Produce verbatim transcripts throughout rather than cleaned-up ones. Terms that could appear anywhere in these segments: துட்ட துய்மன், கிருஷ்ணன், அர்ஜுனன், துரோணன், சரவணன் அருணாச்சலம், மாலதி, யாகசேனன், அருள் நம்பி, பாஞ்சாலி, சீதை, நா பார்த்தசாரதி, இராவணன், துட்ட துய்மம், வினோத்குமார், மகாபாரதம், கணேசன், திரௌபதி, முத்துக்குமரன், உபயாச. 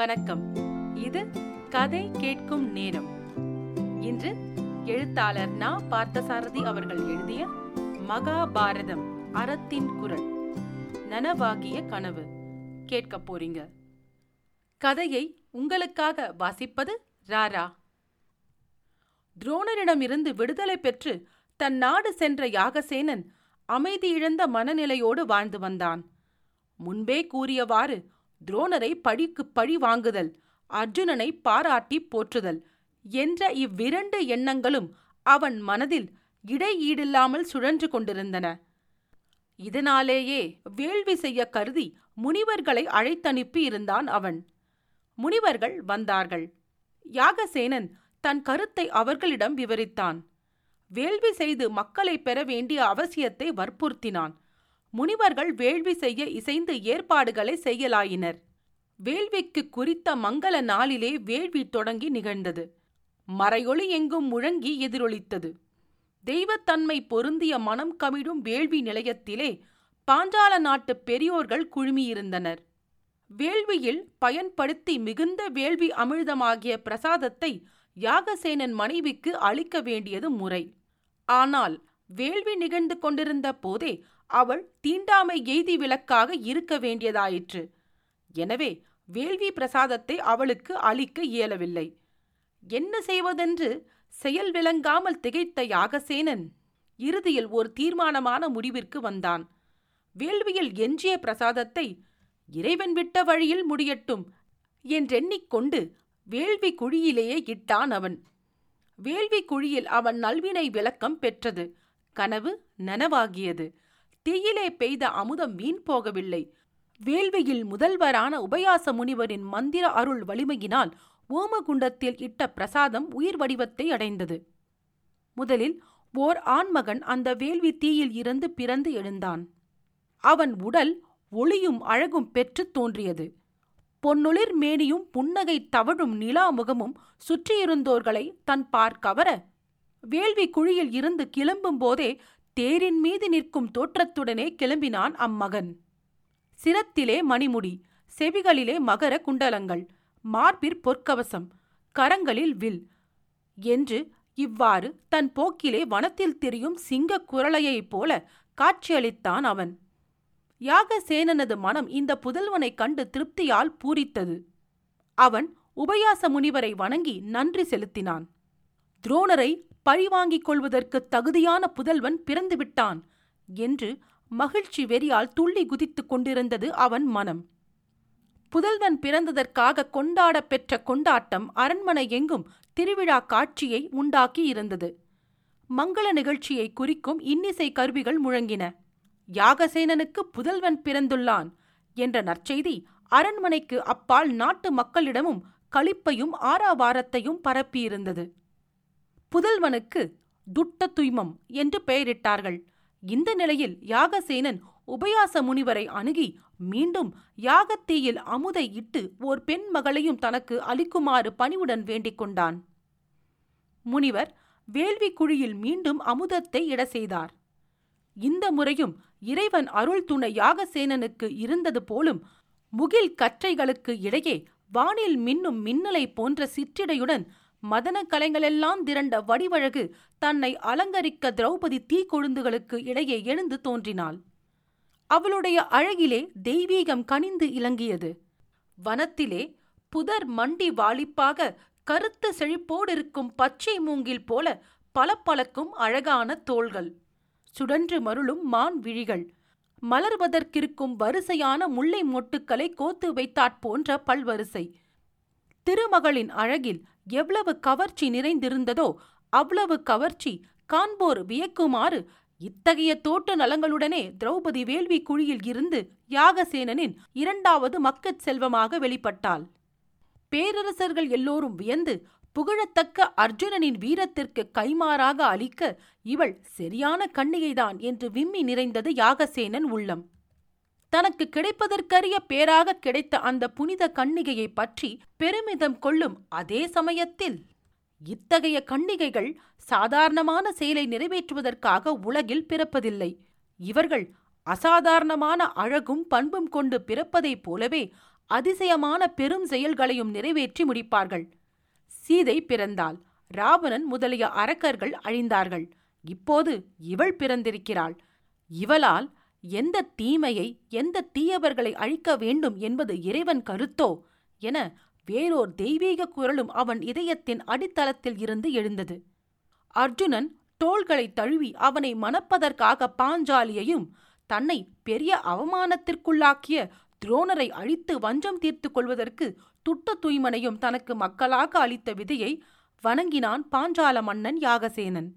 வணக்கம். இது கதை கேட்கும் நேரம். இன்று எழுத்தாளர் நா பார்த்தசாரதி அவர்கள் எழுதிய மகாபாரதம் அறத்தின் குரல், நனவாகிய கனவு கேட்க போறீங்க. கதையை உங்களுக்காக வாசிப்பது ராரா. துரோணனிடமிருந்து விடுதலை பெற்று தன் நாடு சென்ற யாகசேனன் அமைதி இழந்த மனநிலையோடு வாழ்ந்து வந்தான். முன்பே கூறியவாறு துரோணரை பழிக்கு பழி வாங்குதல், அர்ஜுனனை பாராட்டி போற்றுதல் என்ற இவ்விரண்டு எண்ணங்களும் அவன் மனதில் இடையீடில்லாமல் சுழன்று கொண்டிருந்தன. இதனாலேயே வேள்வி செய்ய கருதி முனிவர்களை அழைத்தனுப்பி இருந்தான் அவன். முனிவர்கள் வந்தார்கள். யாகசேனன் தன் கருத்தை அவர்களிடம் விவரித்தான். வேள்வி செய்து மக்களை பெற வேண்டிய அவசியத்தை வற்புறுத்தினான். முனிவர்கள் வேள்வி செய்ய இசைந்து ஏற்பாடுகளை செய்யலாயினர். வேள்விக்கு குறித்த மங்கள நாளிலே வேள்வி தொடங்கி நிகழ்ந்தது. மறையொளி எங்கும் முழங்கி எதிரொலித்தது. தெய்வத்தன்மை பொருந்திய மனம் கமிடும் வேள்வி நிலையத்திலே பாஞ்சால நாட்டு பெரியோர்கள் குழுமியிருந்தனர். வேள்வியில் பயன்படுத்தி மிகுந்த வேள்வி அமிழ்தமாகிய பிரசாதத்தை யாகசேனன் மனைவிக்கு அளிக்க வேண்டியது முறை. ஆனால் வேள்வி நிகழ்ந்து கொண்டிருந்த போதே அவள் தீண்டாமை எய்தி விளக்காக இருக்க வேண்டியதாயிற்று. எனவே வேள்வி பிரசாதத்தை அவளுக்கு அளிக்க இயலவில்லை. என்ன செய்வதென்று செயல் விளங்காமல் திகைத்த யாகசேனன் இறுதியில் ஒரு தீர்மானமான முடிவிற்கு வந்தான். வேள்வியில் எஞ்சிய பிரசாதத்தை இறைவன் விட்ட வழியில் முடியட்டும் என்றெண்ணிக்கொண்டு வேள்வி குழியிலேயே இட்டான் அவன். வேள்வி குழியில் அவன் நல்வினை விளக்கம் பெற்றது. கனவு நனவாகியது. தீயிலே பெய்த அமுதம் வீண் போகவில்லை. வேள்வியில் முதல்வரான உபயாச முனிவரின் மந்திர அருள் வலிமையினால் ஓமகுண்டத்தில் இட்ட பிரசாதம் உயிர் வடிவத்தை அடைந்தது. முதலில் ஓர் ஆண்மகன் அந்த வேள்வி தீயில் இருந்து பிறந்து எழுந்தான். அவன் உடல் ஒளியும் அழகும் பெற்று தோன்றியது. பொன்னொளிர் மேனியும் புன்னகை தவழும் நிலாமுகமும் சுற்றியிருந்தோர்களை தன் பார்க்கவர, வேள்வி குழியில் இருந்து கிளம்பும் போதே தேரின் மீது நிற்கும் தோற்றத்துடனே கிளம்பினான் அம்மகன். சிரத்திலே மணிமுடி, செவிகளிலே மகர குண்டலங்கள், மார்பிற் பொற்கவசம், கரங்களில் வில் என்று இவ்வாறு தன் போக்கிலே வனத்தில் திரியும் சிங்க குரலையைப் போல காட்சியளித்தான் அவன். யாகசேனனது மனம் இந்த புதல்வனை கண்டு திருப்தியால் பூரித்தது. அவன் உபயாச முனிவரை வணங்கி நன்றி செலுத்தினான். துரோணரை பழிவாங்கிக் கொள்வதற்கு தகுதியான புதல்வன் பிறந்துவிட்டான் என்று மகிழ்ச்சி வெறியால் துள்ளி குதித்து கொண்டிருந்தது அவன் மனம். புதல்வன் பிறந்ததற்காக கொண்டாட பெற்ற கொண்டாட்டம் அரண்மனை எங்கும் திருவிழா காட்சியை உண்டாக்கி இருந்தது. மங்கள நிகழ்ச்சியை குறிக்கும் இன்னிசை கருவிகள் முழங்கின. யாகசேனனுக்கு புதல்வன் பிறந்துள்ளான் என்ற நற்செய்தி அரண்மனைக்கு அப்பால் நாட்டு மக்களிடமும் களிப்பையும் ஆரவாரத்தையும் பரப்பியிருந்தது. புதல்வனுக்கு துட்ட துய்மம் என்று பெயரிட்டார்கள். இந்த நிலையில் யாகசேனன் உபயாச முனிவரை அணுகி மீண்டும் யாகத்தீயில் அமுதை இட்டு ஓர் பெண் மகளையும் தனக்கு அளிக்குமாறு பணிவுடன் வேண்டிக் கொண்டான். முனிவர் வேள்வி குழியில் மீண்டும் அமுதத்தை இட செய்தார். இந்த முறையும் இறைவன் அருள் துணை யாகசேனனுக்கு இருந்தது போலும் முகில் கற்றைகளுக்கு இடையே வானில் மின்னும் மின்னலை போன்ற சிற்றிடையுடன் மதன கலைகளெல்லாம் திரண்ட வடிவழகு தன்னை அலங்கரிக்க திரௌபதி தீக்கொழுந்துகளுக்கு இடையே எழுந்து தோன்றினாள். அவளுடைய அழகிலே தெய்வீகம் கனிந்து இலங்கியது. வனத்திலே புதர் மண்டி வாளிப்பாக கருத்து செழிப்போடிருக்கும் பச்சை மூங்கில் போல பளபளக்கும் அழகான தோள்கள், சுடன்று மருளும் மான் விழிகள், மலர்வதற்கிருக்கும் வரிசையான முல்லை மொட்டுக்களை கோத்து வைத்தாற்போன்ற பல்வரிசை. திருமகளின் அழகில் எவ்வளவு கவர்ச்சி நிறைந்திருந்ததோ அவ்வளவு கவர்ச்சி காண்போர் வியக்குமாறு இத்தகைய தோட்ட நலங்களுடனே திரௌபதி வேள்வி குழியில் இருந்து யாகசேனனின் இரண்டாவது மக்கட் செல்வமாக வெளிப்பட்டாள். பேரரசர்கள் எல்லோரும் வியந்து புகழத்தக்க அர்ஜுனனின் வீரத்திற்கு கைமாறாக அளிக்க இவள் சரியான கன்னிகைதான் என்று விம்மி நிறைந்தது யாகசேனன் உள்ளம். தனக்கு கிடைப்பதற்கரிய பேராக கிடைத்த அந்த புனித கன்னிகையை பற்றி பெருமிதம் கொள்ளும் அதே சமயத்தில் இத்தகைய கன்னிகைகள் சாதாரணமான செயலை நிறைவேற்றுவதற்காக உலகில் பிறப்பதில்லை. இவர்கள் அசாதாரணமான அழகும் பண்பும் கொண்டு பிறப்பதைப் போலவே அதிசயமான பெரும் செயல்களையும் நிறைவேற்றி முடிப்பார்கள். சீதை பிறந்தாள், இராவணன் முதலிய அரக்கர்கள் அழிந்தார்கள். இப்போது இவள் பிறந்திருக்கிறாள். இவளால் எந்த தீமையை, எந்த தீயவர்களை அழிக்க வேண்டும் என்பது இறைவன் கருத்தோ என வேறோர் தெய்வீக குரலும் அவன் இதயத்தின் அடித்தளத்தில் இருந்து எழுந்தது. அர்ஜுனன் தோள்களை தழுவி அவனை மணப்பதற்காக பாஞ்சாலியையும் தன்னை பெரிய அவமானத்திற்குள்ளாக்கிய துரோணரை அழித்து வஞ்சம் தீர்த்து கொள்வதற்கு துட்ட துய்மனையும் தனக்கு மக்களாக அளித்த விதியை வணங்கினான் பாஞ்சால மன்னன் யாகசேனன்.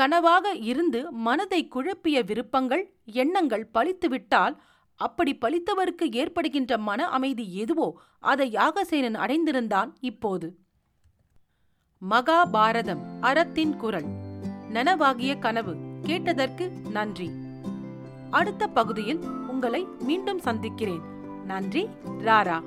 கனவாக இருந்து மனதை குழப்பிய விருப்பங்கள், எண்ணங்கள் பலித்துவிட்டால் அப்படி பலித்தவருக்கு ஏற்படுகின்ற மன அமைதி எதுவோ அதை யாகசேனன் அடைந்திருந்தான். இப்போது மகாபாரதம் அறத்தின் குரல், நனவாகிய கனவு. கேட்டதற்கு நன்றி. அடுத்த பகுதியில் உங்களை மீண்டும் சந்திக்கிறேன். நன்றி. ராரா.